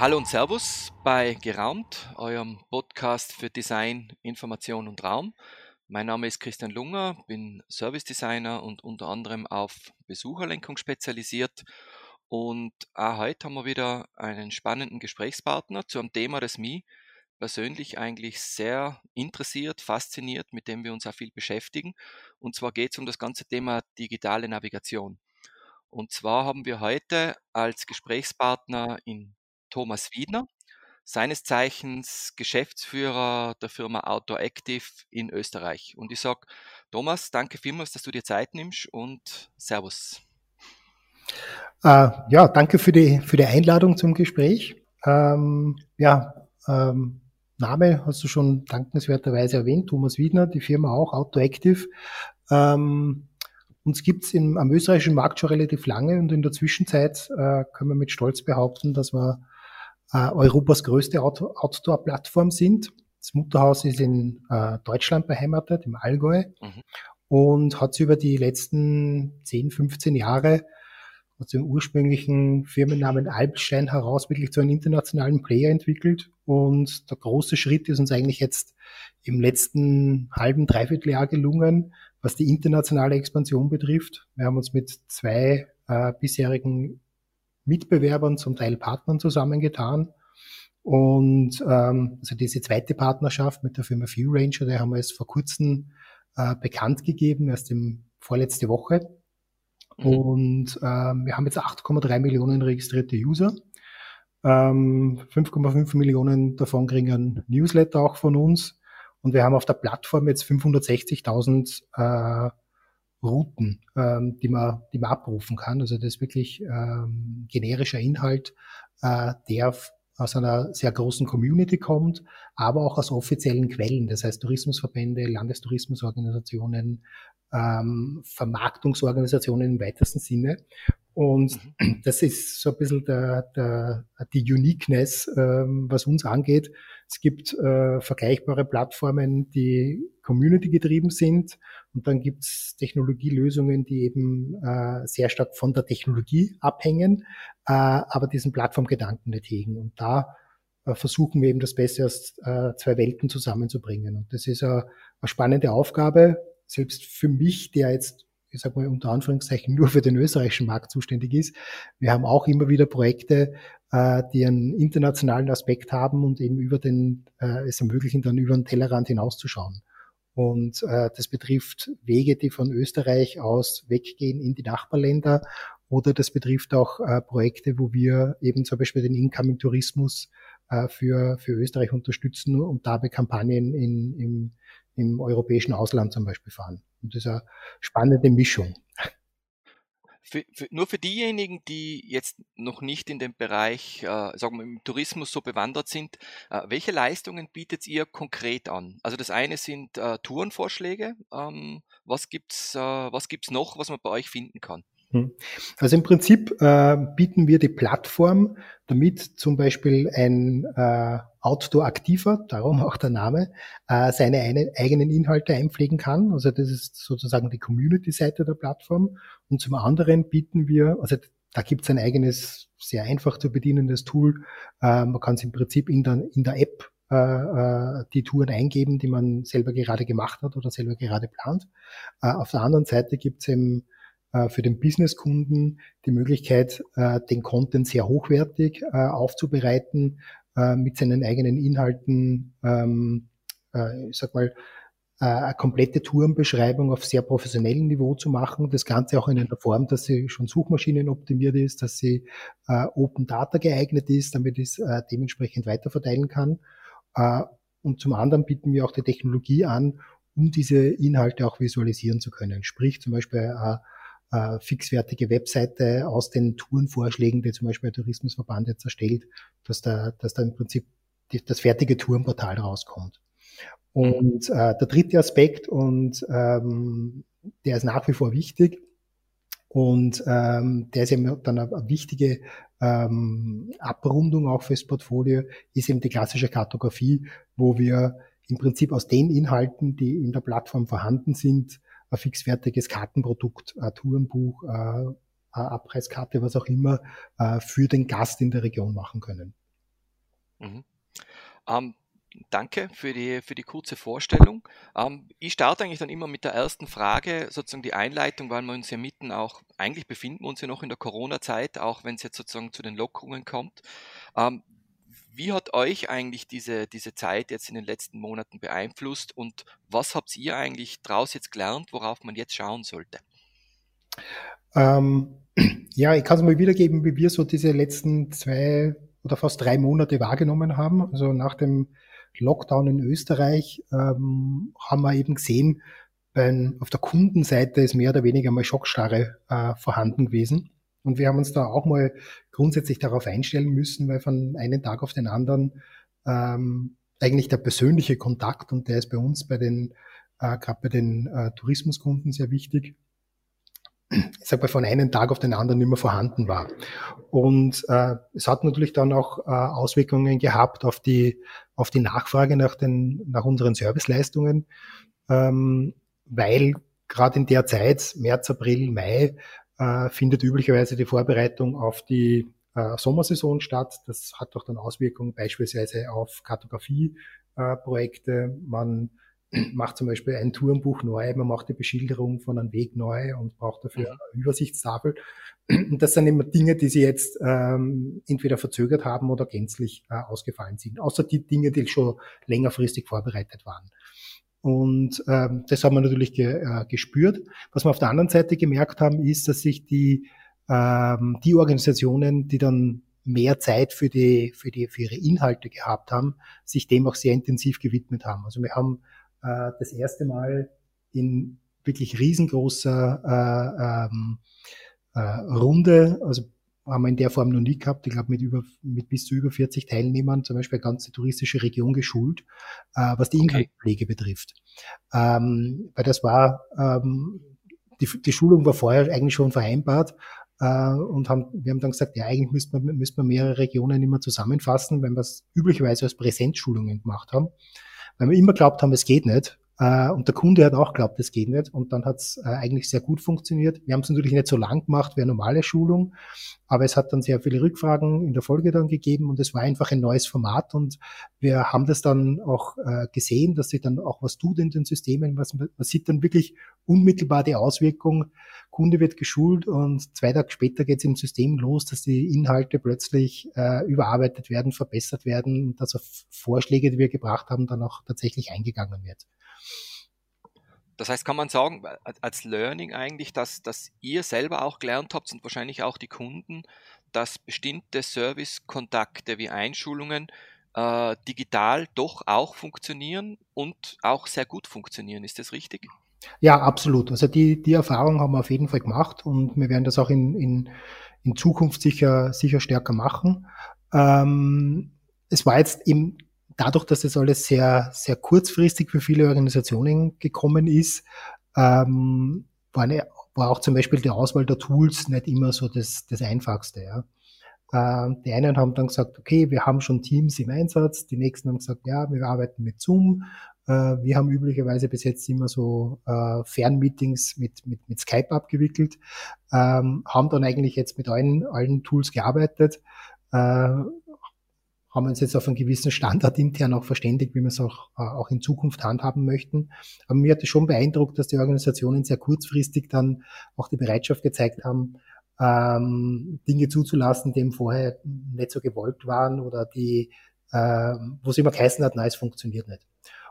Hallo und Servus bei Geräumt, eurem Podcast für Design, Information und Raum. Mein Name ist Christian Lunger, bin Service Designer und unter anderem auf Besucherlenkung spezialisiert. Und auch heute haben wir wieder einen spannenden Gesprächspartner zu einem Thema, das mich persönlich eigentlich sehr interessiert, fasziniert, mit dem wir uns auch viel beschäftigen. Und zwar geht es um das ganze Thema digitale Navigation. Und zwar haben wir heute als Gesprächspartner in Thomas Wiedner, seines Zeichens Geschäftsführer der Firma Outdooractive in Österreich. Und ich sage, Thomas, danke vielmals, dass du dir Zeit nimmst und Servus. Ja, danke für die Einladung zum Gespräch. Name hast du schon dankenswerterweise erwähnt, Thomas Wiedner, die Firma auch, Outdooractive. Uns gibt es am österreichischen Markt schon relativ lange und in der Zwischenzeit können wir mit Stolz behaupten, dass wir Europas größte Outdoor-Plattform sind. Das Mutterhaus ist in Deutschland beheimatet, im Allgäu, und hat sich über die letzten 10, 15 Jahre aus dem ursprünglichen Firmennamen Alpstein heraus wirklich zu einem internationalen Player entwickelt. Und der große Schritt ist uns eigentlich jetzt im letzten halben, dreiviertel Jahr gelungen, was die internationale Expansion betrifft. Wir haben uns mit zwei bisherigen Mitbewerbern, zum Teil Partnern, zusammengetan. Und also diese zweite Partnerschaft mit der Firma ViewRanger, der haben wir erst vor kurzem bekannt gegeben, erst vorletzte Woche. Und wir haben jetzt 8,3 Millionen registrierte User. 5,5 Millionen davon kriegen einen Newsletter auch von uns. Und wir haben auf der Plattform jetzt 560.000 Routen, die man abrufen kann. Also das ist wirklich generischer Inhalt, der aus einer sehr großen Community kommt, aber auch aus offiziellen Quellen. Das heißt Tourismusverbände, Landestourismusorganisationen, Vermarktungsorganisationen im weitesten Sinne. Und das ist so ein bisschen die Uniqueness, was uns angeht. Es gibt vergleichbare Plattformen, die community-getrieben sind. Und dann gibt es Technologielösungen, die eben sehr stark von der Technologie abhängen, aber diesen Plattformgedanken nicht hegen. Und da versuchen wir eben das Beste aus zwei Welten zusammenzubringen. Und das ist eine spannende Aufgabe, selbst für mich, der jetzt, ich sag mal unter Anführungszeichen, nur für den österreichischen Markt zuständig ist. Wir haben auch immer wieder Projekte, die einen internationalen Aspekt haben und eben es ermöglichen, dann über den Tellerrand hinauszuschauen. Und das betrifft Wege, die von Österreich aus weggehen in die Nachbarländer, oder das betrifft auch Projekte, wo wir eben zum Beispiel den Incoming-Tourismus für Österreich unterstützen und dabei Kampagnen im europäischen Ausland zum Beispiel fahren. Und das ist eine spannende Mischung. Nur für diejenigen, die jetzt noch nicht in dem Bereich, sagen wir, im Tourismus so bewandert sind, welche Leistungen bietet ihr konkret an? Also das eine sind Tourenvorschläge. Was gibt's noch, was man bei euch finden kann? Also im Prinzip bieten wir die Plattform, damit zum Beispiel ein Outdoor-Aktiver, darum auch der Name, seine eigenen Inhalte einpflegen kann. Also das ist sozusagen die Community-Seite der Plattform. Und zum anderen bieten wir, also da gibt es ein eigenes, sehr einfach zu bedienendes Tool. Man kann es im Prinzip in der App die Touren eingeben, die man selber gerade gemacht hat oder selber gerade plant. Auf der anderen Seite gibt es eben für den Businesskunden die Möglichkeit, den Content sehr hochwertig aufzubereiten, mit seinen eigenen Inhalten, ich sag mal, eine komplette Tourenbeschreibung auf sehr professionellem Niveau zu machen. Das Ganze auch in einer Form, dass sie schon suchmaschinenoptimiert ist, dass sie Open Data geeignet ist, damit ich es dementsprechend weiterverteilen kann. Und zum anderen bieten wir auch die Technologie an, um diese Inhalte auch visualisieren zu können. Sprich zum Beispiel fixwertige Webseite aus den Tourenvorschlägen, die zum Beispiel der Tourismusverband jetzt erstellt, dass da im Prinzip das fertige Tourenportal rauskommt. Und der dritte Aspekt, und der ist nach wie vor wichtig, und der ist eben dann eine wichtige Abrundung auch fürs Portfolio, ist eben die klassische Kartografie, wo wir im Prinzip aus den Inhalten, die in der Plattform vorhanden sind, ein fixwertiges Kartenprodukt, ein Tourenbuch, eine Abreiskarte, was auch immer, für den Gast in der Region machen können. Mhm. Danke für die kurze Vorstellung. Ich starte eigentlich dann immer mit der ersten Frage, sozusagen die Einleitung, weil wir uns ja mitten auch, eigentlich befinden wir uns ja noch in der Corona-Zeit, auch wenn es jetzt sozusagen zu den Lockerungen kommt. Wie hat euch eigentlich diese Zeit jetzt in den letzten Monaten beeinflusst und was habt ihr eigentlich daraus jetzt gelernt, worauf man jetzt schauen sollte? Ja, ich kann es mal wiedergeben, wie wir so diese letzten 2 oder fast 3 Monate wahrgenommen haben. Also nach dem Lockdown in Österreich haben wir eben gesehen, auf der Kundenseite ist mehr oder weniger mal Schockstarre vorhanden gewesen. Und wir haben uns da auch mal grundsätzlich darauf einstellen müssen, weil von einem Tag auf den anderen eigentlich der persönliche Kontakt, und der ist bei uns gerade bei den Tourismuskunden sehr wichtig, ich sag mal, von einem Tag auf den anderen nicht mehr vorhanden war. Und es hat natürlich dann auch Auswirkungen gehabt auf die Nachfrage nach unseren Serviceleistungen, weil gerade in der Zeit, März, April, Mai, findet üblicherweise die Vorbereitung auf die Sommersaison statt. Das hat auch dann Auswirkungen beispielsweise auf Kartografieprojekte. Man macht zum Beispiel ein Tourenbuch neu, man macht die Beschilderung von einem Weg neu und braucht dafür eine Übersichtstafel. Und das sind immer Dinge, die sie jetzt entweder verzögert haben oder gänzlich ausgefallen sind. Außer die Dinge, die schon längerfristig vorbereitet waren. Und das haben wir natürlich gespürt. Was wir auf der anderen Seite gemerkt haben, ist, dass sich die Organisationen, die dann mehr Zeit für ihre Inhalte gehabt haben, sich dem auch sehr intensiv gewidmet haben. Also wir haben das erste Mal in wirklich riesengroßer Runde, also haben wir in der Form noch nie gehabt, ich glaube mit bis zu über 40 Teilnehmern, zum Beispiel eine ganze touristische Region geschult, was die Inhaltspflege betrifft. Weil das war, die Schulung war vorher eigentlich schon vereinbart, und wir haben dann gesagt, ja, eigentlich müsste man mehrere Regionen immer zusammenfassen, wenn wir es üblicherweise als Präsenzschulungen gemacht haben, weil wir immer glaubt haben, es geht nicht. Und der Kunde hat auch geglaubt, es geht nicht. Und dann hat es eigentlich sehr gut funktioniert. Wir haben es natürlich nicht so lang gemacht wie eine normale Schulung, aber es hat dann sehr viele Rückfragen in der Folge dann gegeben und es war einfach ein neues Format. Und wir haben das dann auch gesehen, dass sich dann auch was tut in den Systemen. Man sieht dann wirklich unmittelbar die Auswirkung. Kunde wird geschult und 2 Tage später geht es im System los, dass die Inhalte plötzlich überarbeitet werden, verbessert werden und dass auf Vorschläge, die wir gebracht haben, dann auch tatsächlich eingegangen wird. Das heißt, kann man sagen, als Learning eigentlich, dass ihr selber auch gelernt habt und wahrscheinlich auch die Kunden, dass bestimmte Servicekontakte wie Einschulungen digital doch auch funktionieren und auch sehr gut funktionieren. Ist das richtig? Ja, absolut. Also die Erfahrung haben wir auf jeden Fall gemacht und wir werden das auch in Zukunft sicher stärker machen. Es war jetzt eben dadurch, dass das alles sehr, sehr kurzfristig für viele Organisationen gekommen ist, war auch zum Beispiel die Auswahl der Tools nicht immer so das Einfachste. Ja. Die einen haben dann gesagt, okay, wir haben schon Teams im Einsatz. Die nächsten haben gesagt, ja, wir arbeiten mit Zoom. Wir haben üblicherweise bis jetzt immer so Fernmeetings mit Skype abgewickelt, haben dann eigentlich jetzt mit allen Tools gearbeitet, haben uns jetzt auf einen gewissen Standard intern auch verständigt, wie wir es auch in Zukunft handhaben möchten. Aber mir hat es schon beeindruckt, dass die Organisationen sehr kurzfristig dann auch die Bereitschaft gezeigt haben, Dinge zuzulassen, die vorher nicht so gewollt waren oder wo es immer geheißen hat, nein, es funktioniert nicht.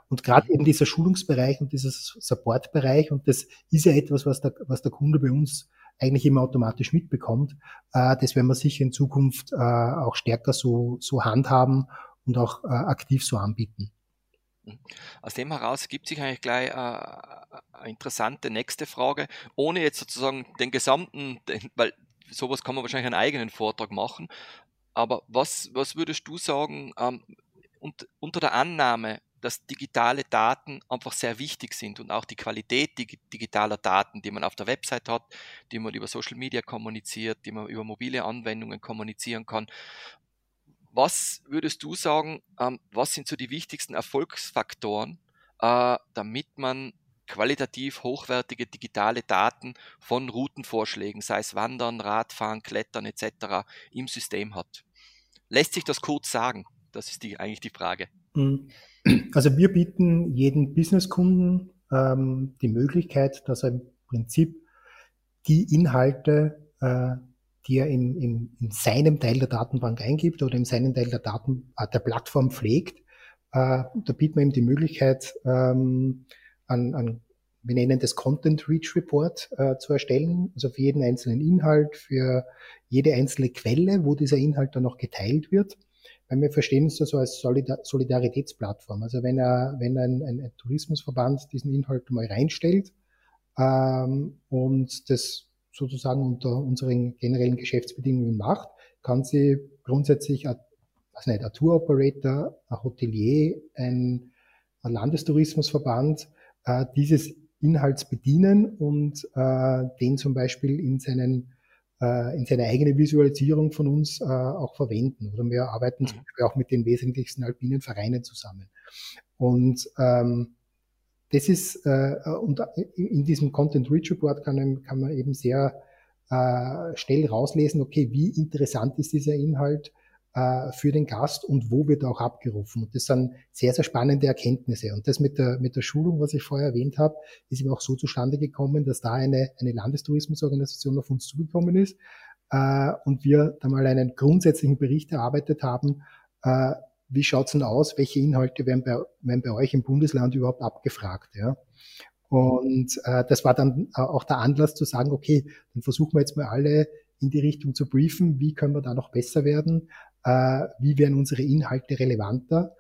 Und gerade eben dieser Schulungsbereich und dieses Supportbereich, und das ist ja etwas, was der Kunde bei uns eigentlich immer automatisch mitbekommt, das werden wir sicher in Zukunft auch stärker so handhaben und auch aktiv so anbieten. Aus dem heraus gibt sich eigentlich gleich eine interessante nächste Frage, ohne jetzt sozusagen weil sowas kann man wahrscheinlich einen eigenen Vortrag machen, aber was würdest du sagen, und unter der Annahme, dass digitale Daten einfach sehr wichtig sind und auch die Qualität digitaler Daten, die man auf der Website hat, die man über Social Media kommuniziert, die man über mobile Anwendungen kommunizieren kann. Was würdest du sagen, was sind so die wichtigsten Erfolgsfaktoren, damit man qualitativ hochwertige digitale Daten von Routenvorschlägen, sei es Wandern, Radfahren, Klettern etc. im System hat? Lässt sich das kurz sagen? Das ist eigentlich die Frage. Also wir bieten jedem Businesskunden die Möglichkeit, dass er im Prinzip die Inhalte, die er in seinem Teil der Datenbank eingibt oder in seinem Teil der der Plattform pflegt, da bieten wir ihm die Möglichkeit, wir nennen das Content Reach Report, zu erstellen, also für jeden einzelnen Inhalt, für jede einzelne Quelle, wo dieser Inhalt dann auch geteilt wird, weil wir verstehen uns das so als Solidaritätsplattform. Also wenn ein Tourismusverband diesen Inhalt mal reinstellt und das sozusagen unter unseren generellen Geschäftsbedingungen macht, kann sie grundsätzlich ein Tour-Operator, ein Hotelier, ein Landestourismusverband dieses Inhalts bedienen und den zum Beispiel in seine eigene Visualisierung von uns auch verwenden. Oder wir arbeiten zum Beispiel auch mit den wesentlichsten alpinen Vereinen zusammen. Und das ist und in diesem Content Reach Report kann man eben sehr schnell rauslesen, okay, wie interessant ist dieser Inhalt für den Gast und wo wird er auch abgerufen. Und das sind sehr, sehr spannende Erkenntnisse. Und das mit der Schulung, was ich vorher erwähnt habe, ist eben auch so zustande gekommen, dass da eine Landestourismusorganisation auf uns zugekommen ist und wir da mal einen grundsätzlichen Bericht erarbeitet haben, wie schaut's denn aus, welche Inhalte werden bei euch im Bundesland überhaupt abgefragt, ja. Und das war dann auch der Anlass zu sagen, okay, dann versuchen wir jetzt mal alle in die Richtung zu briefen, wie können wir da noch besser werden, wie werden unsere Inhalte relevanter,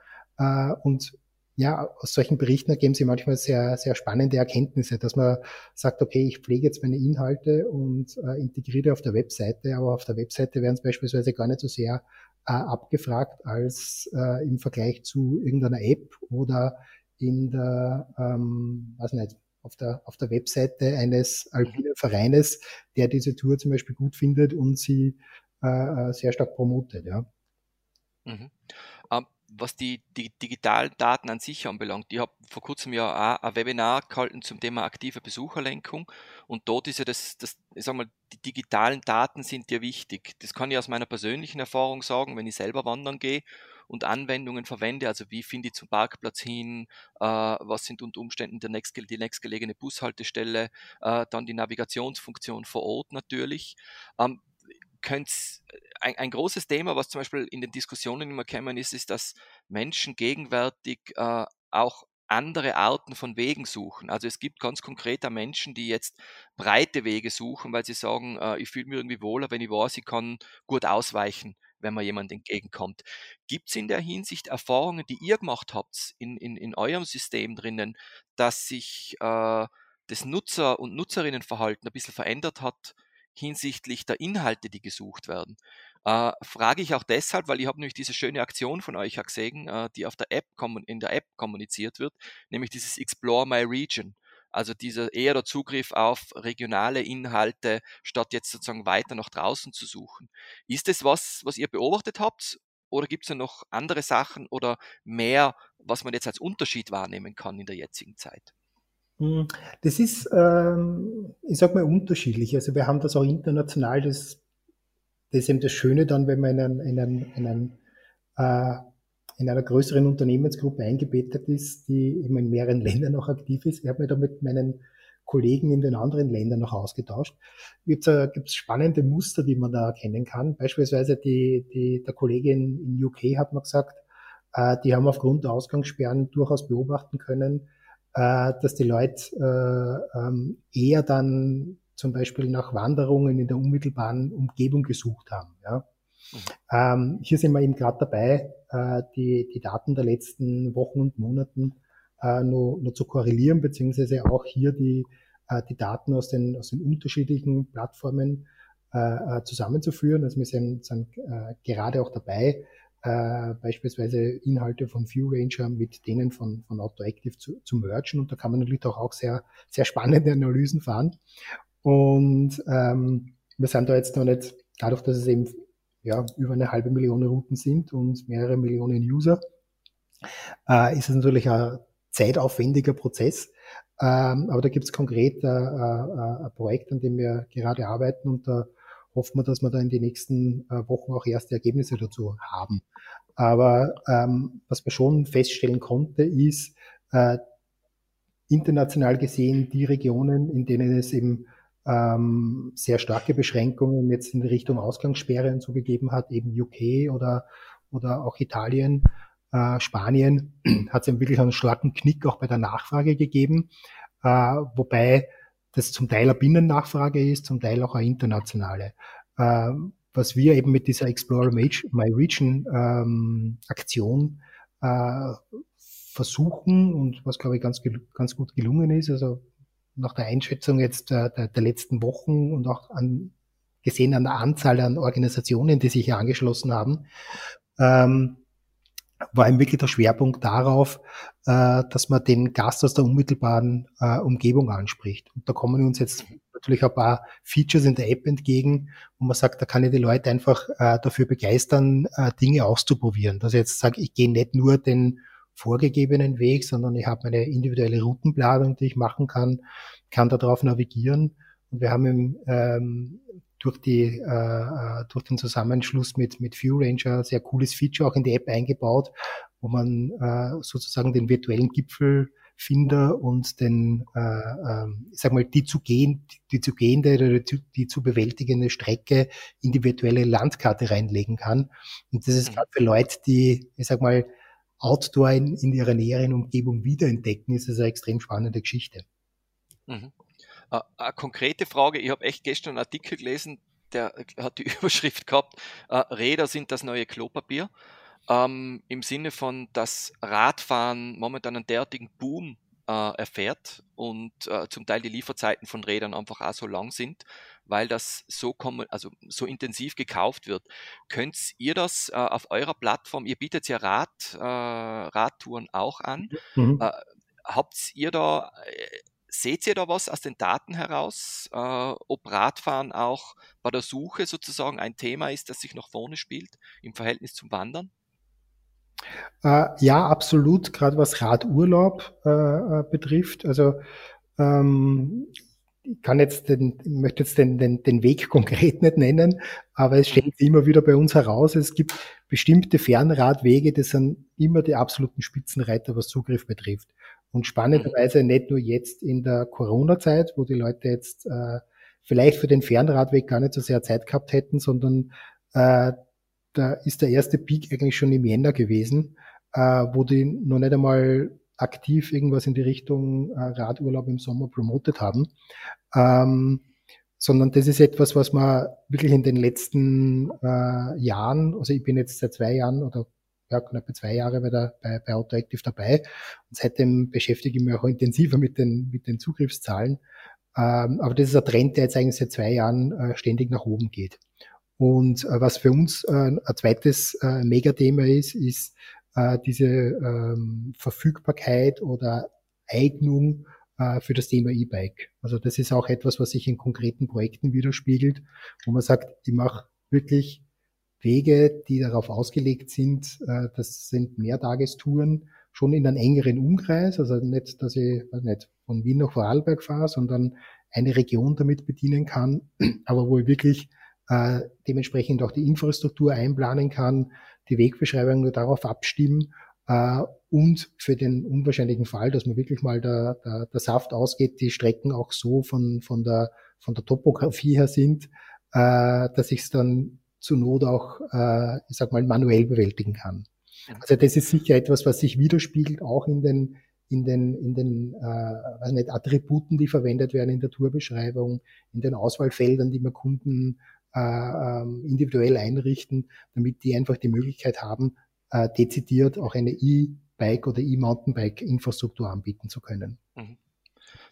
und ja, aus solchen Berichten ergeben sich manchmal sehr, sehr spannende Erkenntnisse, dass man sagt, okay, ich pflege jetzt meine Inhalte und integriere auf der Webseite, aber auf der Webseite werden es beispielsweise gar nicht so sehr abgefragt als im Vergleich zu irgendeiner App oder in der, auf der Webseite eines alpinen Vereines, der diese Tour zum Beispiel gut findet und sie sehr stark promotet, ja. Mhm. Was die digitalen Daten an sich anbelangt, ich habe vor kurzem ja auch ein Webinar gehalten zum Thema aktive Besucherlenkung, und dort ist ja ich sag mal, die digitalen Daten sind ja wichtig. Das kann ich aus meiner persönlichen Erfahrung sagen, wenn ich selber wandern gehe und Anwendungen verwende, also wie finde ich zum Parkplatz hin, was sind unter Umständen die nächstgelegene Bushaltestelle, dann die Navigationsfunktion vor Ort natürlich. Ein großes Thema, was zum Beispiel in den Diskussionen immer gekommen ist, dass Menschen gegenwärtig auch andere Arten von Wegen suchen. Also es gibt ganz konkret auch Menschen, die jetzt breite Wege suchen, weil sie sagen, ich fühle mich irgendwie wohler, wenn ich weiß, ich kann gut ausweichen, wenn man jemand entgegenkommt. Gibt es in der Hinsicht Erfahrungen, die ihr gemacht habt in eurem System drinnen, dass sich das Nutzer- und Nutzerinnenverhalten ein bisschen verändert hat hinsichtlich der Inhalte, die gesucht werden? Frage ich auch deshalb, weil ich habe nämlich diese schöne Aktion von euch gesehen, die auf der App in der App kommuniziert wird, nämlich dieses Explore my region. Also dieser eher der Zugriff auf regionale Inhalte, statt jetzt sozusagen weiter nach draußen zu suchen. Ist das was ihr beobachtet habt, oder gibt es da noch andere Sachen oder mehr, was man jetzt als Unterschied wahrnehmen kann in der jetzigen Zeit? Das ist, ich sag mal, unterschiedlich. Also wir haben das auch international, das ist eben das Schöne dann, wenn man in einer größeren Unternehmensgruppe eingebettet ist, die eben in mehreren Ländern auch aktiv ist. Ich habe mich da mit meinen Kollegen in den anderen Ländern noch ausgetauscht. Gibt's spannende Muster, die man da erkennen kann. Beispielsweise der Kollege in UK hat man gesagt, die haben aufgrund der Ausgangssperren durchaus beobachten können, dass die Leute eher dann zum Beispiel nach Wanderungen in der unmittelbaren Umgebung gesucht haben, ja. Hier sind wir eben gerade dabei, die Daten der letzten Wochen und Monaten nur zu korrelieren, beziehungsweise auch hier die Daten aus den unterschiedlichen Plattformen zusammenzuführen. Also wir sind gerade auch dabei, beispielsweise Inhalte von ViewRanger mit denen von Outdooractive zu mergen, und da kann man natürlich auch sehr, sehr spannende Analysen fahren. Und wir sind da jetzt noch nicht, dadurch, dass es eben ja über 500.000 Routen sind und mehrere Millionen User, ist es natürlich ein zeitaufwendiger Prozess. Aber da gibt es konkret ein Projekt, an dem wir gerade arbeiten, und da hoffen wir, dass wir da in den nächsten Wochen auch erste Ergebnisse dazu haben. Aber was man schon feststellen konnte, ist international gesehen die Regionen, in denen es eben sehr starke Beschränkungen jetzt in Richtung Ausgangssperre und so gegeben hat, eben UK oder auch Italien, Spanien, hat es eben wirklich einen starken Knick auch bei der Nachfrage gegeben, wobei das zum Teil eine Binnennachfrage ist, zum Teil auch eine internationale. Was wir eben mit dieser Explore my region Aktion versuchen und was, glaube ich, ganz gut gelungen ist, also nach der Einschätzung jetzt der letzten Wochen und auch gesehen an der Anzahl an Organisationen, die sich hier angeschlossen haben, war eben wirklich der Schwerpunkt darauf, dass man den Gast aus der unmittelbaren Umgebung anspricht. Und da kommen uns jetzt natürlich ein paar Features in der App entgegen, wo man sagt, da kann ich die Leute einfach dafür begeistern, Dinge auszuprobieren. Dass ich jetzt sage, ich gehe nicht nur den vorgegebenen Weg, sondern ich habe meine individuelle Routenplanung, die ich machen kann darauf navigieren. Und wir haben eben, durch den Zusammenschluss mit ViewRanger sehr cooles Feature auch in die App eingebaut, wo man sozusagen den virtuellen Gipfelfinder und die zu bewältigende Strecke in die virtuelle Landkarte reinlegen kann. Und das ist gerade für Leute, die, Outdoor in ihrer näheren Umgebung wiederentdecken, ist das eine extrem spannende Geschichte. Mhm. Eine konkrete Frage, ich habe echt gestern einen Artikel gelesen, der hat die Überschrift gehabt, Räder sind das neue Klopapier, im Sinne von, dass Radfahren momentan einen derartigen Boom erfährt und zum Teil die Lieferzeiten von Rädern einfach auch so lang sind, weil das so intensiv gekauft wird. Könnt ihr das auf eurer Plattform, ihr bietet ja Radtouren auch an, seht ihr da was aus den Daten heraus, ob Radfahren auch bei der Suche sozusagen ein Thema ist, das sich nach vorne spielt im Verhältnis zum Wandern? Ja, absolut, gerade was Radurlaub betrifft. Also ich möchte jetzt den Weg konkret nicht nennen, aber es stellt sich immer wieder bei uns heraus, es gibt bestimmte Fernradwege, das sind immer die absoluten Spitzenreiter, was Zugriff betrifft. Und spannenderweise nicht nur jetzt in der Corona-Zeit, wo die Leute jetzt vielleicht für den Fernradweg gar nicht so sehr Zeit gehabt hätten, sondern da ist der erste Peak eigentlich schon im Jänner gewesen, wo die noch nicht einmal aktiv irgendwas in die Richtung Radurlaub im Sommer promotet haben, sondern das ist etwas, was man wirklich in den letzten Jahren, also ich bin jetzt seit 2 Jahren oder knapp 2 Jahre bei Outdooractive dabei und seitdem beschäftige ich mich auch intensiver mit den Zugriffszahlen, aber das ist ein Trend, der jetzt eigentlich seit 2 Jahren ständig nach oben geht. Und was für uns ein zweites Megathema ist diese Verfügbarkeit oder Eignung für das Thema E-Bike. Also das ist auch etwas, was sich in konkreten Projekten widerspiegelt, wo man sagt, ich mache wirklich Wege, die darauf ausgelegt sind, das sind Mehrtagestouren, schon in einem engeren Umkreis, also nicht, dass ich nicht von Wien nach Vorarlberg fahre, sondern eine Region damit bedienen kann, aber wo ich wirklich dementsprechend auch die Infrastruktur einplanen kann, die Wegbeschreibung nur darauf abstimmen und für den unwahrscheinlichen Fall, dass man wirklich mal der Saft ausgeht, die Strecken auch so von der Topografie her sind, dass ich es dann zur Not auch, manuell bewältigen kann. Also das ist sicher etwas, was sich widerspiegelt, auch in den Attributen, die verwendet werden in der Tourbeschreibung, in den Auswahlfeldern, die man Kunden individuell einrichten, damit die einfach die Möglichkeit haben, dezidiert auch eine E-Bike oder E-Mountainbike-Infrastruktur anbieten zu können.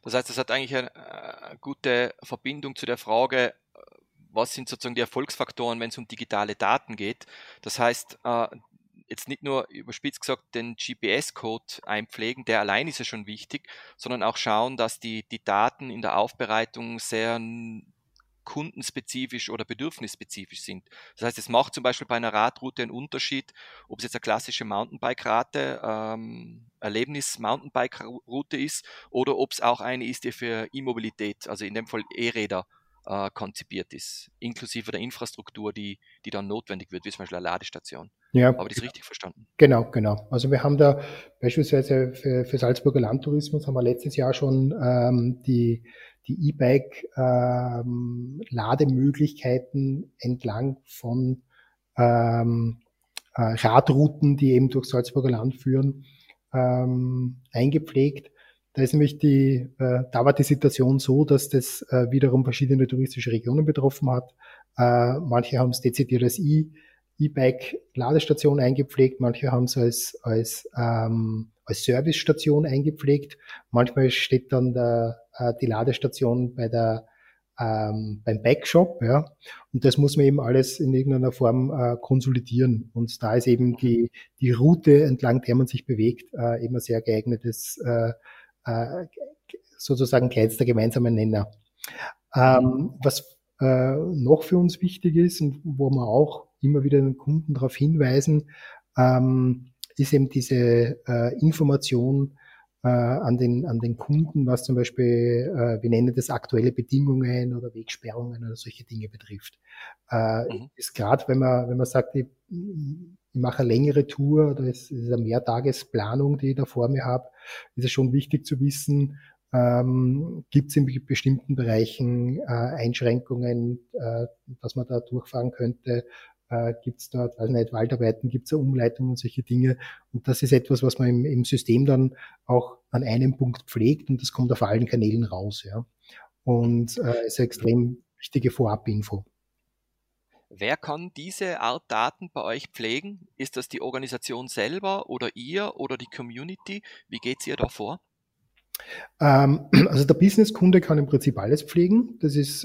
Das heißt, das hat eigentlich eine gute Verbindung zu der Frage, was sind sozusagen die Erfolgsfaktoren, wenn es um digitale Daten geht? Das heißt, jetzt nicht nur überspitzt gesagt den GPS-Code einpflegen, der allein ist ja schon wichtig, sondern auch schauen, dass die Daten in der Aufbereitung sehr kundenspezifisch oder bedürfnisspezifisch sind. Das heißt, es macht zum Beispiel bei einer Radroute einen Unterschied, ob es jetzt eine klassische Mountainbike-Rate, Erlebnis-Mountainbike-Route ist oder ob es auch eine ist, die für E-Mobilität, also in dem Fall E-Räder, konzipiert ist, inklusive der Infrastruktur, die dann notwendig wird, wie zum Beispiel eine Ladestation. Ja, habe ich das richtig verstanden? Genau. Also wir haben da beispielsweise für Salzburger Landtourismus haben wir letztes Jahr schon die E-Bike-Lademöglichkeiten entlang von Radrouten, die eben durch Salzburger Land führen, eingepflegt. Da ist nämlich da war die Situation so, dass das wiederum verschiedene touristische Regionen betroffen hat. Manche haben es dezidiert als E-Bike-Ladestation eingepflegt, manche haben es als Servicestation eingepflegt. Manchmal steht dann die Ladestation beim Bike-Shop, ja. Und das muss man eben alles in irgendeiner Form konsolidieren. Und da ist eben die Route, entlang der man sich bewegt, eben ein sehr geeignetes sozusagen kleinster gemeinsamer Nenner. Was noch für uns wichtig ist und wo wir auch immer wieder den Kunden darauf hinweisen, ist eben diese Information an den Kunden, was zum Beispiel, wir nennen das aktuelle Bedingungen oder Wegsperrungen oder solche Dinge betrifft. Ist gerade, wenn man sagt, ich mache eine längere Tour, oder es ist eine Mehrtagesplanung, die ich da vor mir habe, ist es schon wichtig zu wissen, gibt es in bestimmten Bereichen Einschränkungen, dass man da durchfahren könnte, gibt es dort, also nicht Waldarbeiten, gibt es eine Umleitung und solche Dinge. Und das ist etwas, was man im System dann auch an einem Punkt pflegt, und das kommt auf allen Kanälen raus. Ja. Und ist eine extrem wichtige Vorabinfo. Wer kann diese Art Daten bei euch pflegen? Ist das die Organisation selber oder ihr oder die Community? Wie geht ihr da vor? Also der Businesskunde kann im Prinzip alles pflegen. Da ist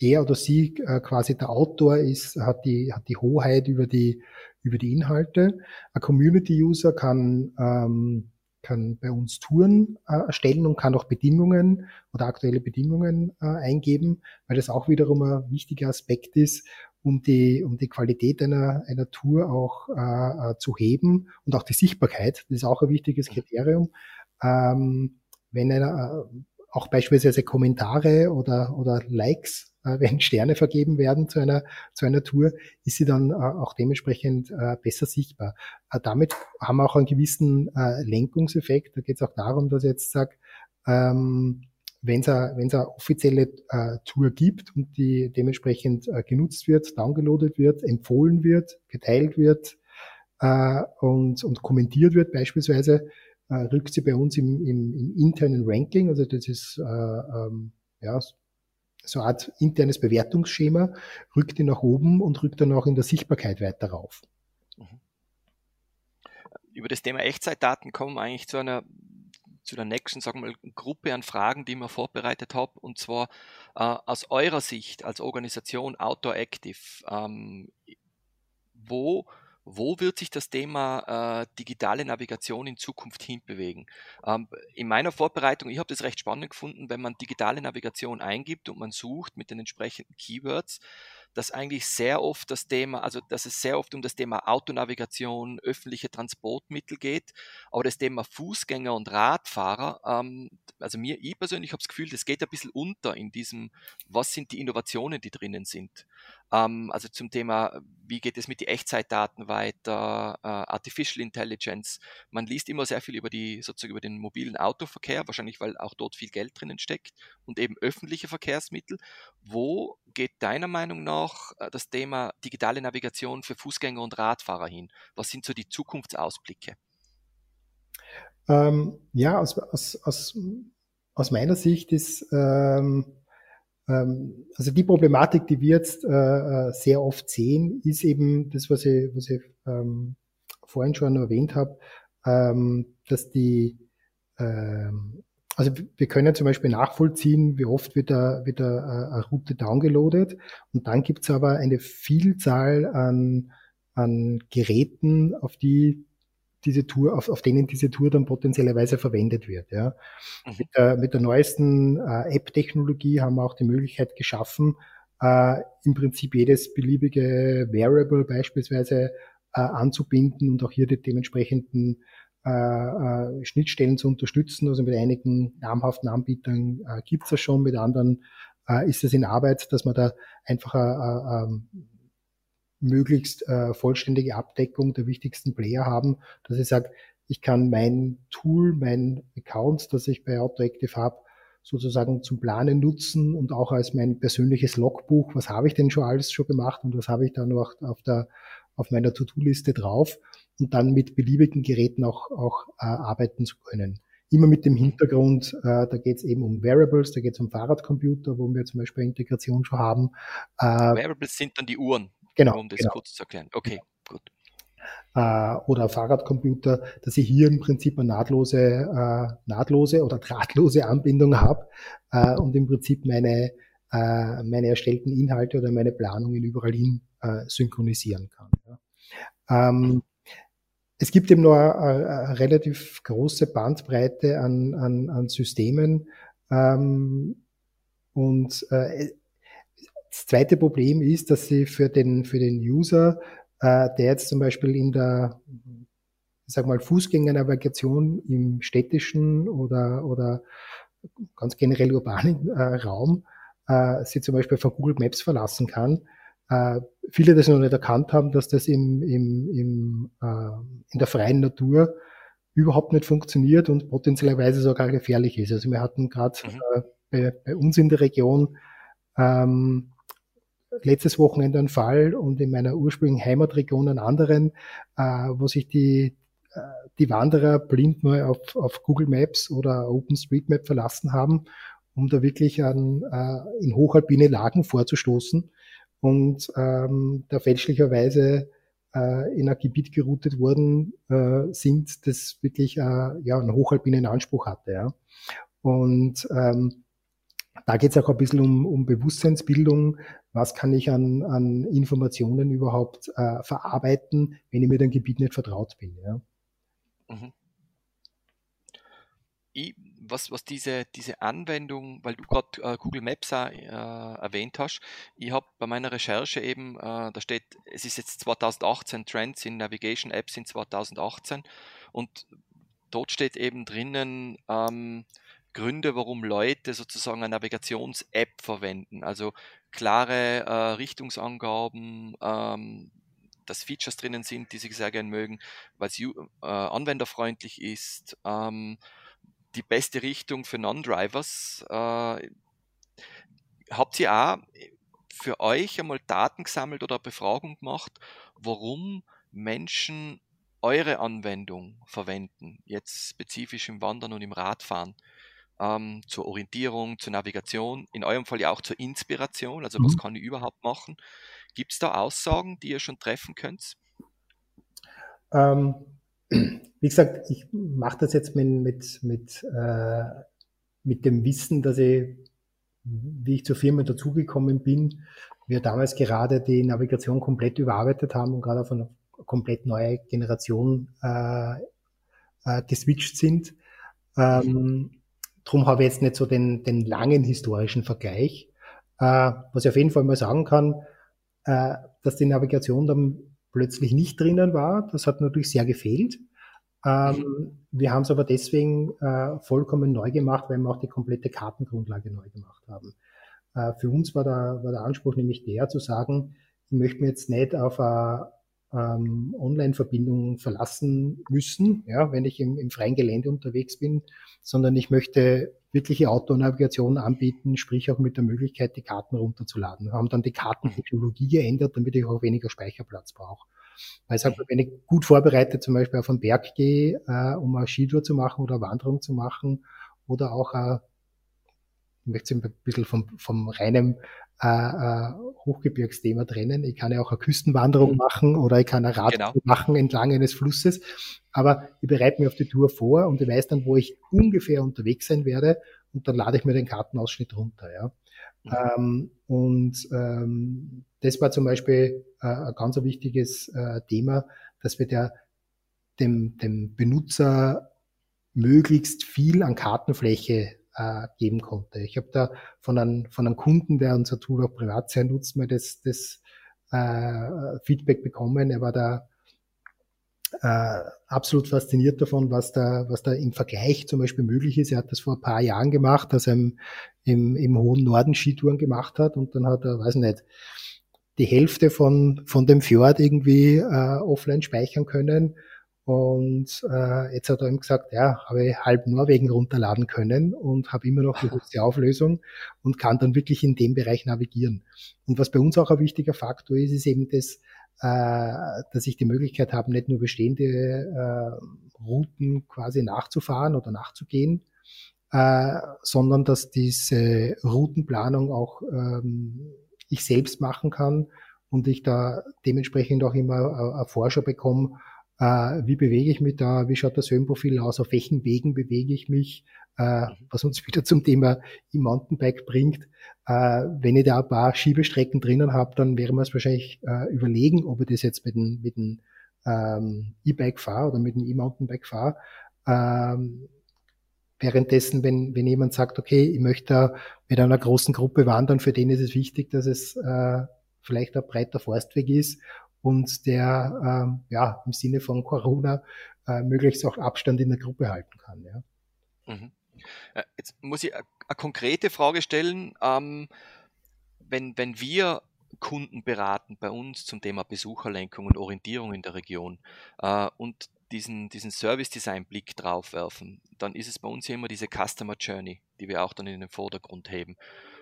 er oder sie quasi der Autor, hat die Hoheit über die Inhalte. Ein Community-User kann bei uns Touren erstellen und kann auch Bedingungen oder aktuelle Bedingungen eingeben, weil das auch wiederum ein wichtiger Aspekt ist, um die Qualität einer Tour auch zu heben, und auch die Sichtbarkeit. Das ist auch ein wichtiges Kriterium. Wenn einer auch beispielsweise Kommentare oder Likes, wenn Sterne vergeben werden zu einer Tour, ist sie dann auch dementsprechend besser sichtbar. Damit haben wir auch einen gewissen Lenkungseffekt. Da geht es auch darum, dass ich jetzt sage, wenn es eine offizielle Tour gibt und die dementsprechend genutzt wird, downgeloadet wird, empfohlen wird, geteilt wird und kommentiert wird beispielsweise, rückt sie bei uns im internen Ranking, also das ist so eine Art internes Bewertungsschema, rückt die nach oben und rückt dann auch in der Sichtbarkeit weiter rauf. Über das Thema Echtzeitdaten kommen wir eigentlich zu der nächsten, sagen wir mal, Gruppe an Fragen, die ich mir vorbereitet habe, und zwar aus eurer Sicht als Organisation Outdooractive, Wo wird sich das Thema digitale Navigation in Zukunft hinbewegen? In meiner Vorbereitung, ich habe das recht spannend gefunden, wenn man digitale Navigation eingibt und man sucht mit den entsprechenden Keywords, dass eigentlich sehr oft dass es sehr oft um das Thema Autonavigation, öffentliche Transportmittel geht, aber das Thema Fußgänger und Radfahrer, ich persönlich habe das Gefühl, das geht ein bisschen unter in diesem, was sind die Innovationen, die drinnen sind. Also zum Thema, wie geht es mit den Echtzeitdaten weiter, Artificial Intelligence. Man liest immer sehr viel über den mobilen Autoverkehr, wahrscheinlich weil auch dort viel Geld drinnen steckt, und eben öffentliche Verkehrsmittel. Wo geht deiner Meinung nach das Thema digitale Navigation für Fußgänger und Radfahrer hin? Was sind so die Zukunftsausblicke? Aus meiner Sicht ist also die Problematik, die wir jetzt sehr oft sehen, ist eben das, was ich vorhin schon erwähnt habe, dass also wir können zum Beispiel nachvollziehen, wie oft wird eine Route downgeloadet, und dann gibt es aber eine Vielzahl an Geräten, auf denen diese Tour dann potenziellerweise verwendet wird. Ja. Mit der neuesten App-Technologie haben wir auch die Möglichkeit geschaffen, im Prinzip jedes beliebige Variable beispielsweise anzubinden und auch hier die dementsprechenden Schnittstellen zu unterstützen. Also mit einigen namhaften Anbietern gibt es das schon, mit anderen ist es in Arbeit, dass man da einfach möglichst vollständige Abdeckung der wichtigsten Player haben, dass ich sage, ich kann mein Tool, mein Account, das ich bei Outdooractive habe, sozusagen zum Planen nutzen und auch als mein persönliches Logbuch, was habe ich denn schon alles schon gemacht und was habe ich da noch auf meiner To-Do-Liste drauf, und dann mit beliebigen Geräten auch arbeiten zu können. Immer mit dem Hintergrund, da geht es eben um Wearables, da geht es um Fahrradcomputer, wo wir zum Beispiel eine Integration schon haben. Wearables sind dann die Uhren, genau, um das kurz zu erklären. Okay, gut. Oder Fahrradcomputer, dass ich hier im Prinzip eine nahtlose oder drahtlose Anbindung habe und im Prinzip meine erstellten Inhalte oder meine Planungen überall hin synchronisieren kann. Ja. Es gibt eben noch eine relativ große Bandbreite an Systemen. Das zweite Problem ist, dass sie für den User, der jetzt zum Beispiel in der, ich sag mal, Fußgängernavigation im städtischen oder ganz generell urbanen Raum sie zum Beispiel von Google Maps verlassen kann, viele das noch nicht erkannt haben, dass das in der freien Natur überhaupt nicht funktioniert und potenziellerweise sogar gefährlich ist. Also wir hatten gerade bei uns in der Region letztes Wochenende einen Fall und in meiner ursprünglichen Heimatregion einen anderen, wo sich die Wanderer blind mal auf Google Maps oder OpenStreetMap verlassen haben, um da wirklich in hochalpine Lagen vorzustoßen. Und da fälschlicherweise in ein Gebiet geroutet worden sind, das wirklich einen hochalpinen Anspruch hatte. Ja. Und da geht es auch ein bisschen um Bewusstseinsbildung. Was kann ich an Informationen überhaupt verarbeiten, wenn ich mit einem Gebiet nicht vertraut bin? Ja. Mhm. Was diese Anwendung, weil du gerade Google Maps auch, erwähnt hast, ich habe bei meiner Recherche eben, da steht, es ist jetzt 2018, Trends in Navigation Apps in 2018, und dort steht eben drinnen Gründe, warum Leute sozusagen eine Navigations-App verwenden, also klare Richtungsangaben, dass Features drinnen sind, die sie sehr gern mögen, weil es anwenderfreundlich ist, die beste Richtung für Non-Drivers. Habt ihr auch für euch einmal Daten gesammelt oder Befragung gemacht, warum Menschen eure Anwendung verwenden, jetzt spezifisch im Wandern und im Radfahren, zur Orientierung, zur Navigation, in eurem Fall ja auch zur Inspiration, also was kann ich überhaupt machen? Gibt es da Aussagen, die ihr schon treffen könnt? Wie gesagt, ich mache das jetzt mit dem Wissen, dass ich, wie ich zur Firma dazugekommen bin, wir damals gerade die Navigation komplett überarbeitet haben und gerade auf eine komplett neue Generation geswitcht sind. Darum habe ich jetzt nicht so den langen historischen Vergleich. Was ich auf jeden Fall mal sagen kann, dass die Navigation dann plötzlich nicht drinnen war, das hat natürlich sehr gefehlt. Wir haben es aber deswegen vollkommen neu gemacht, weil wir auch die komplette Kartengrundlage neu gemacht haben. Für uns war der Anspruch nämlich der, zu sagen, ich möchte mich jetzt nicht auf eine Online-Verbindung verlassen müssen, ja, wenn ich im freien Gelände unterwegs bin, sondern ich möchte wirkliche Outdoor-Navigation anbieten, sprich auch mit der Möglichkeit, die Karten runterzuladen. Wir haben dann die Kartentechnologie geändert, damit ich auch weniger Speicherplatz brauche. Also wenn ich gut vorbereitet zum Beispiel auf einen Berg gehe, um eine Skitour zu machen oder eine Wanderung zu machen oder auch, ich möchte es ein bisschen vom reinen Hochgebirgsthema trennen, ich kann ja auch eine Küstenwanderung machen oder ich kann eine Radtour machen entlang eines Flusses, aber ich bereite mich auf die Tour vor und ich weiß dann, wo ich ungefähr unterwegs sein werde, und dann lade ich mir den Kartenausschnitt runter. Ja. Das war zum Beispiel ein ganz wichtiges Thema, dass wir dem Benutzer möglichst viel an Kartenfläche geben konnte. Ich habe da von einem Kunden, der unser Tool auch privat sehr nutzt, mal das Feedback bekommen. Er war da absolut fasziniert davon, was da im Vergleich zum Beispiel möglich ist. Er hat das vor ein paar Jahren gemacht, dass er im hohen Norden Skitouren gemacht hat und dann hat er, weiß nicht, die Hälfte von dem Fjord irgendwie offline speichern können. Und jetzt hat er ihm gesagt, ja, habe ich halb Norwegen runterladen können und habe immer noch die höchste Auflösung und kann dann wirklich in dem Bereich navigieren. Und was bei uns auch ein wichtiger Faktor ist, ist eben das, dass ich die Möglichkeit habe, nicht nur bestehende Routen quasi nachzufahren oder nachzugehen, sondern dass diese Routenplanung auch ich selbst machen kann und ich da dementsprechend auch immer eine Vorschau bekomme, wie bewege ich mich da, wie schaut das Höhenprofil aus, auf welchen Wegen bewege ich mich, was uns wieder zum Thema im Mountainbike bringt. Wenn ich da ein paar Schiebestrecken drinnen habe, dann wäre mir es wahrscheinlich überlegen, ob ich das jetzt mit dem E-Bike fahre oder mit dem E-Mountainbike fahre. Währenddessen, wenn jemand sagt, okay, ich möchte mit einer großen Gruppe wandern, für den ist es wichtig, dass es vielleicht ein breiter Forstweg ist und der ja im Sinne von Corona möglichst auch Abstand in der Gruppe halten kann. Ja. Mhm. Jetzt muss ich eine konkrete Frage stellen. Wenn wir Kunden beraten bei uns zum Thema Besucherlenkung und Orientierung in der Region und diesen Service-Design-Blick drauf werfen, dann ist es bei uns ja immer diese Customer Journey, die wir auch dann in den Vordergrund heben.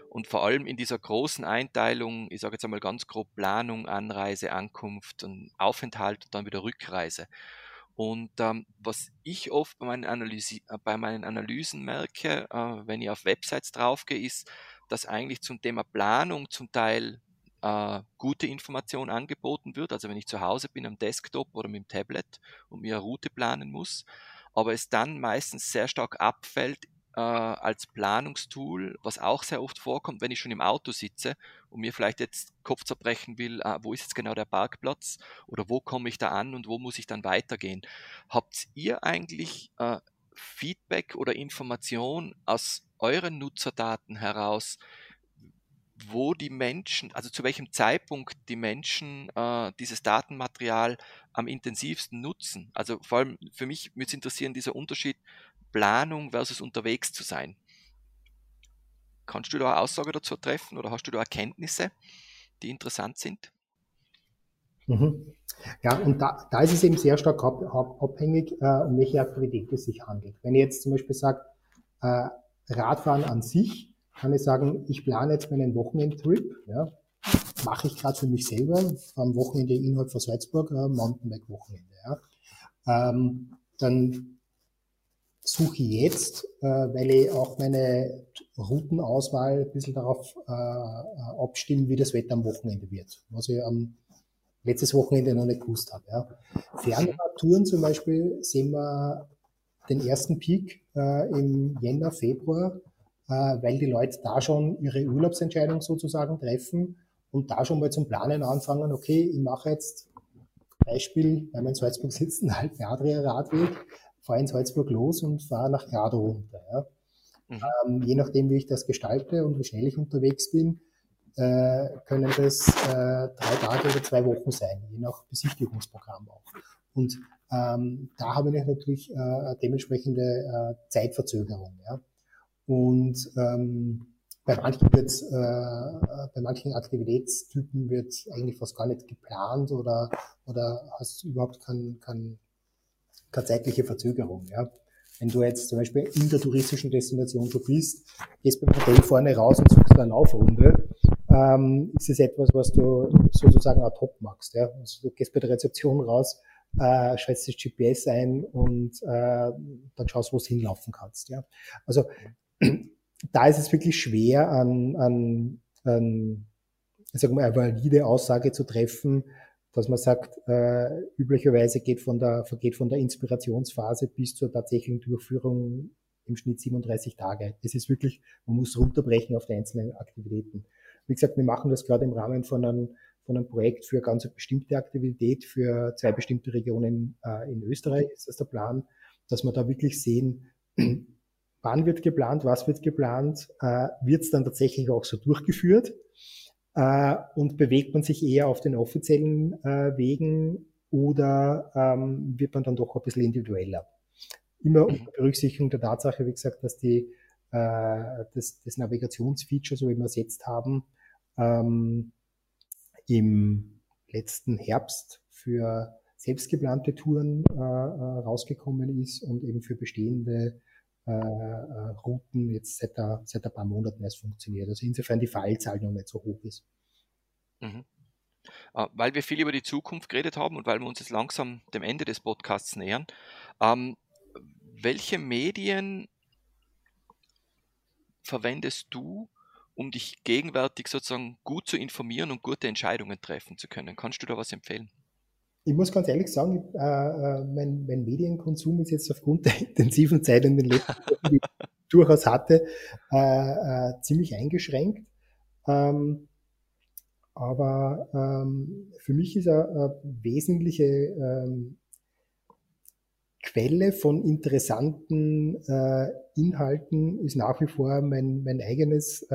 Und vor allem in dieser großen Einteilung, ich sage jetzt einmal ganz grob Planung, Anreise, Ankunft und Aufenthalt und dann wieder Rückreise. Und was ich oft bei meinen Analysen merke, wenn ich auf Websites draufgehe, ist, dass eigentlich zum Thema Planung zum Teil gute Information angeboten wird. Also wenn ich zu Hause bin am Desktop oder mit dem Tablet und mir eine Route planen muss, aber es dann meistens sehr stark abfällt, als Planungstool, was auch sehr oft vorkommt, wenn ich schon im Auto sitze und mir vielleicht jetzt Kopf zerbrechen will, wo ist jetzt genau der Parkplatz oder wo komme ich da an und wo muss ich dann weitergehen. Habt ihr eigentlich Feedback oder Information aus euren Nutzerdaten heraus, wo die Menschen, also zu welchem Zeitpunkt die Menschen dieses Datenmaterial am intensivsten nutzen? Also vor allem für mich würde es interessieren, dieser Unterschied Planung versus unterwegs zu sein. Kannst du da eine Aussage dazu treffen oder hast du da Erkenntnisse, die interessant sind? Mhm. Ja, und da ist es eben sehr stark abhängig, um welche Aktivität es sich handelt. Wenn ich jetzt zum Beispiel sage, Radfahren an sich, kann ich sagen, ich plane jetzt meinen Wochenendtrip, ja, mache ich gerade für mich selber, am Wochenende innerhalb von Salzburg, Mountainbike-Wochenende. Ja. Dann suche ich jetzt, weil ich auch meine Routenauswahl ein bisschen darauf abstimmen, wie das Wetter am Wochenende wird, was ich am letztes Wochenende noch nicht gewusst habe. Ja. Fernradtouren zum Beispiel sehen wir den ersten Peak im Jänner, Februar, weil die Leute da schon ihre Urlaubsentscheidung sozusagen treffen und da schon mal zum Planen anfangen, okay, ich mache jetzt Beispiel, weil wir in Salzburg sitzen, Halb-Adria-Radweg, fahre in Salzburg los und fahre nach Grado runter. Ja. Je nachdem, wie ich das gestalte und wie schnell ich unterwegs bin, können das 3 Tage oder 2 Wochen sein, je nach Besichtigungsprogramm auch. Und da habe ich natürlich dementsprechende Zeitverzögerung. Ja. Und bei manchen Aktivitätstypen wird eigentlich fast gar nicht geplant oder hast überhaupt keine zeitliche Verzögerung. Ja. Wenn du jetzt zum Beispiel in der touristischen Destination schon bist, gehst beim Hotel vorne raus und suchst eine Laufrunde, ist es etwas, was du sozusagen ad hoc machst. Ja. Also du gehst bei der Rezeption raus, schaltest das GPS ein und dann schaust, wo du hinlaufen kannst. Ja. Also da ist es wirklich schwer, an ich sag mal, eine valide Aussage zu treffen, dass man sagt, üblicherweise vergeht von der Inspirationsphase bis zur tatsächlichen Durchführung im Schnitt 37 Tage. Das ist wirklich, man muss runterbrechen auf die einzelnen Aktivitäten. Wie gesagt, wir machen das gerade im Rahmen von einem Projekt für eine ganz bestimmte Aktivität, für 2 bestimmte Regionen in Österreich, ist das der Plan, dass wir da wirklich sehen, wann wird geplant, was wird geplant, wird es dann tatsächlich auch so durchgeführt. Und bewegt man sich eher auf den offiziellen Wegen oder wird man dann doch ein bisschen individueller. Immer unter Berücksichtigung der Tatsache, wie gesagt, dass die das Navigationsfeature, so wie wir es jetzt haben, im letzten Herbst für selbstgeplante Touren rausgekommen ist und eben für bestehende Routen jetzt seit ein paar Monaten erst funktioniert. Also insofern die Fallzahl noch nicht so hoch ist. Mhm. Weil wir viel über die Zukunft geredet haben und weil wir uns jetzt langsam dem Ende des Podcasts nähern, welche Medien verwendest du, um dich gegenwärtig sozusagen gut zu informieren und gute Entscheidungen treffen zu können? Kannst du da was empfehlen? Ich muss ganz ehrlich sagen, mein Medienkonsum ist jetzt aufgrund der intensiven Zeit in den letzten Jahren, die ich durchaus hatte, ziemlich eingeschränkt. Aber für mich ist eine wesentliche Quelle von interessanten Inhalten ist nach wie vor mein eigenes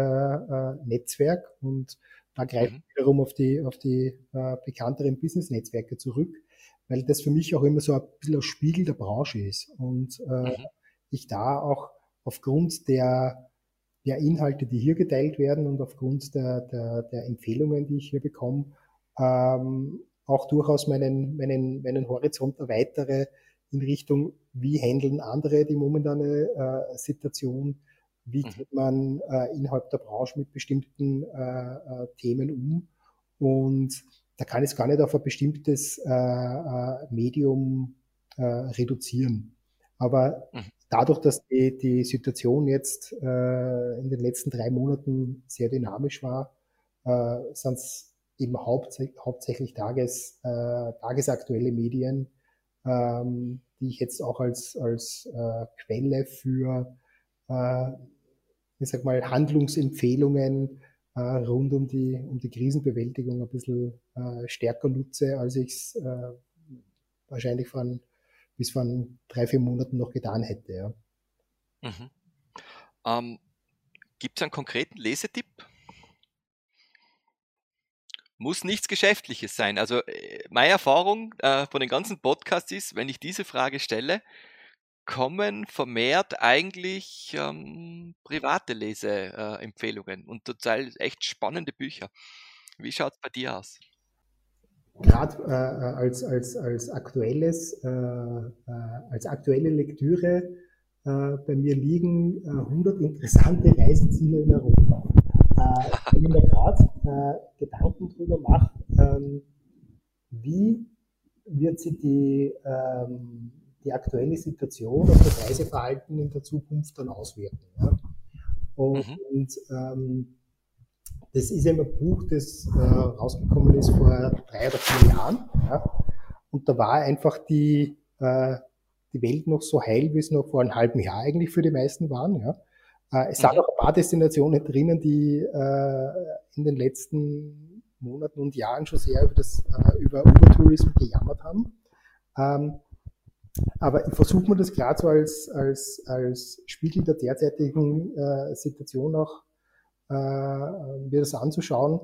Netzwerk, und da greife ich wiederum auf die bekannteren Business-Netzwerke zurück, weil das für mich auch immer so ein bisschen ein Spiegel der Branche ist und ich da auch aufgrund der Inhalte, die hier geteilt werden, und aufgrund der Empfehlungen, die ich hier bekomme, auch durchaus meinen Horizont erweitere, in Richtung, wie handeln andere die momentane Situation, wie geht man innerhalb der Branche mit bestimmten Themen um, und da kann ich es gar nicht auf ein bestimmtes Medium reduzieren. Aber dadurch, dass die Situation jetzt in den letzten 3 Monaten sehr dynamisch war, sind es eben hauptsächlich tagesaktuelle Medien, die ich jetzt auch als Quelle für, ich sag mal, Handlungsempfehlungen rund um die Krisenbewältigung ein bisschen stärker nutze, als ich es wahrscheinlich bis vor 3-4 Monaten noch getan hätte. Ja. Mhm. Gibt es einen konkreten Lesetipp? Muss nichts Geschäftliches sein. Also meine Erfahrung von den ganzen Podcasts ist, wenn ich diese Frage stelle, kommen vermehrt eigentlich private Leseempfehlungen und total echt spannende Bücher. Wie schaut es bei dir aus? Gerade als aktuelle Lektüre bei mir liegen 100 interessante Reiseziele in Europa. Wenn ich mir gerade Gedanken darüber mache, wie wird sich die aktuelle Situation auf das Reiseverhalten in der Zukunft dann auswirken. Ja? Und das ist eben ein Buch, das rausgekommen ist vor 3 oder 4 Jahren. Ja? Und da war einfach die Welt noch so heil, wie es noch vor einem halben Jahr eigentlich für die meisten waren. Ja? Es sind auch ein paar Destinationen drinnen, die in den letzten Monaten und Jahren schon sehr über Übertourismus gejammert haben. Aber ich versuche mir das gerade so als Spiegel der derzeitigen Situation auch mir das anzuschauen,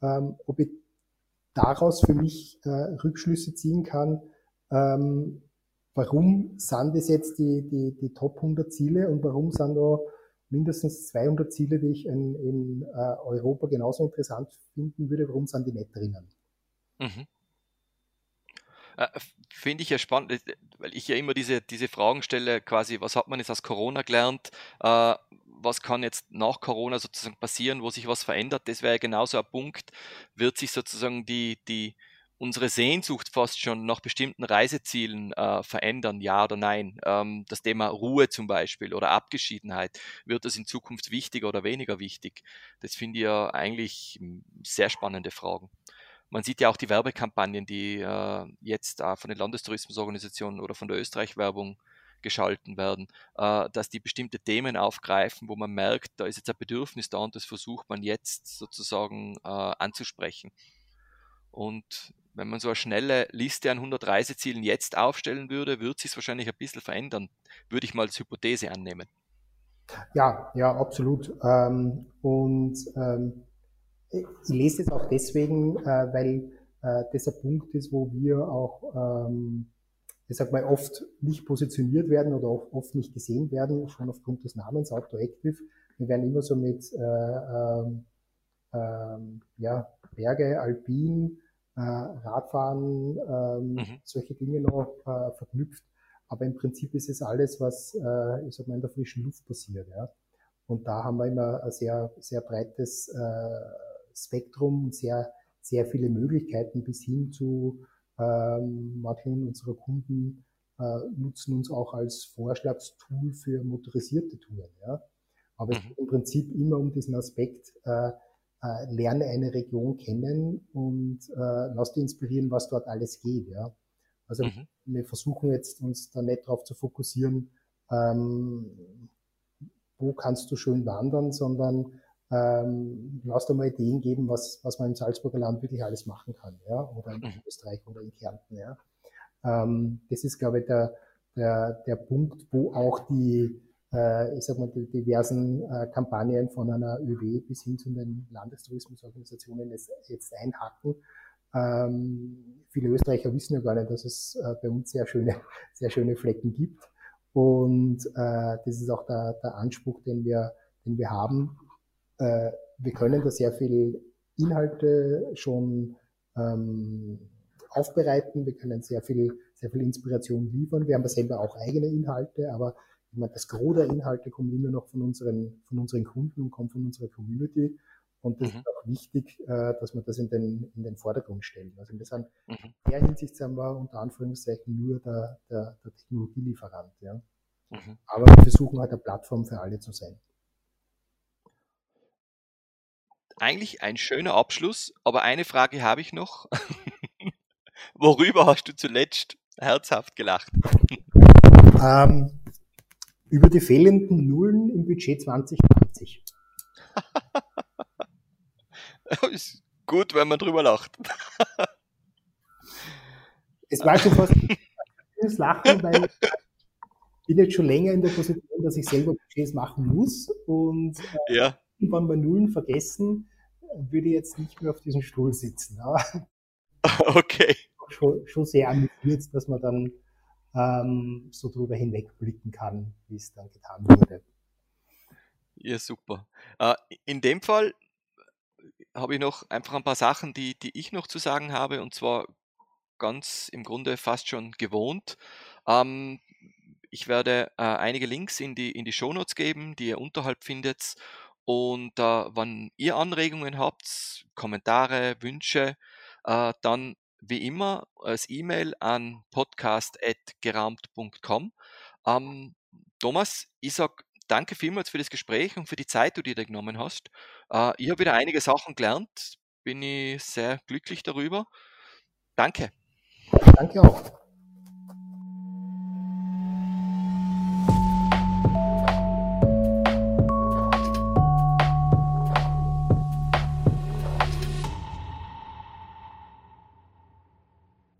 ob ich daraus für mich Rückschlüsse ziehen kann, warum sind das jetzt die Top 100 Ziele und warum sind da mindestens 200 Ziele, die ich in Europa genauso interessant finden würde, warum sind die nicht drinnen? Mhm. Finde ich ja spannend, weil ich ja immer diese Fragen stelle, quasi, was hat man jetzt aus Corona gelernt, was kann jetzt nach Corona sozusagen passieren, wo sich was verändert, das wäre ja genauso ein Punkt, wird sich sozusagen unsere Sehnsucht fast schon nach bestimmten Reisezielen verändern, ja oder nein? Das Thema Ruhe zum Beispiel oder Abgeschiedenheit, wird das in Zukunft wichtiger oder weniger wichtig? Das finde ich ja eigentlich sehr spannende Fragen. Man sieht ja auch die Werbekampagnen, die jetzt von den Landestourismusorganisationen oder von der Österreich-Werbung geschalten werden, dass die bestimmte Themen aufgreifen, wo man merkt, da ist jetzt ein Bedürfnis da und das versucht man jetzt sozusagen anzusprechen. Und wenn man so eine schnelle Liste an 100 Reisezielen jetzt aufstellen würde, würde sich es wahrscheinlich ein bisschen verändern, würde ich mal als Hypothese annehmen. Ja, absolut. Und ich lese es auch deswegen, weil das ein Punkt ist, wo wir auch, ich sag mal, oft nicht positioniert werden oder auch oft nicht gesehen werden, schon aufgrund des Namens Outdooractive. Wir werden immer so mit ja, Berge, Alpin, Radfahren, solche Dinge noch verknüpft. Aber im Prinzip ist es alles, was ich sag mal, in der frischen Luft passiert. Ja? Und da haben wir immer ein sehr, sehr breites Spektrum, sehr, sehr viele Möglichkeiten bis hin zu manche unserer Kunden nutzen uns auch als Vorschlagstool für motorisierte Touren. Ja? Aber es geht im Prinzip immer um diesen Aspekt, lerne eine Region kennen und lass dich inspirieren, was dort alles geht. Ja? Also wir versuchen jetzt uns da nicht darauf zu fokussieren, wo kannst du schön wandern, sondern lass dir mal Ideen geben, was man im Salzburger Land wirklich alles machen kann, ja, oder in Österreich oder in Kärnten, ja. Das ist, glaube ich, der Punkt, wo auch die, ich sag mal, die diversen Kampagnen von einer ÖW bis hin zu den Landestourismusorganisationen jetzt einhacken. Viele Österreicher wissen ja gar nicht, dass es bei uns sehr schöne Flecken gibt. Und das ist auch der Anspruch, den wir haben. Wir können da sehr viele Inhalte schon aufbereiten, wir können sehr viel Inspiration liefern. Wir haben selber auch eigene Inhalte, aber ich meine, das Gros der Inhalte kommt immer noch von unseren Kunden und kommt von unserer Community. Und das ist auch wichtig, dass wir das in den Vordergrund stellen. Also wir sind in der Hinsicht sind wir unter Anführungszeichen nur der Technologielieferant. Ja? Aber wir versuchen halt eine Plattform für alle zu sein. Eigentlich ein schöner Abschluss, aber eine Frage habe ich noch. Worüber hast du zuletzt herzhaft gelacht? Über die fehlenden Nullen im Budget 2020. Ist gut, wenn man drüber lacht. Es war schon fast ein Lachen, weil ich bin jetzt schon länger in der Position, dass ich selber Budgets machen muss und ja. Irgendwann bei Nullen vergessen, würde ich jetzt nicht mehr auf diesem Stuhl sitzen. Okay. Schon sehr amüsiert, dass man dann so drüber hinwegblicken kann, wie es dann getan wurde. Ja, super. In dem Fall habe ich noch einfach ein paar Sachen, die ich noch zu sagen habe, und zwar ganz im Grunde fast schon gewohnt. Ich werde einige Links in die Shownotes geben, die ihr unterhalb findet. Und wenn ihr Anregungen habt, Kommentare, Wünsche, dann wie immer als E-Mail an podcast@geraumt.com. Thomas, ich sage danke vielmals für das Gespräch und für die Zeit, die du dir genommen hast. Ich habe wieder einige Sachen gelernt, bin ich sehr glücklich darüber. Danke. Danke auch.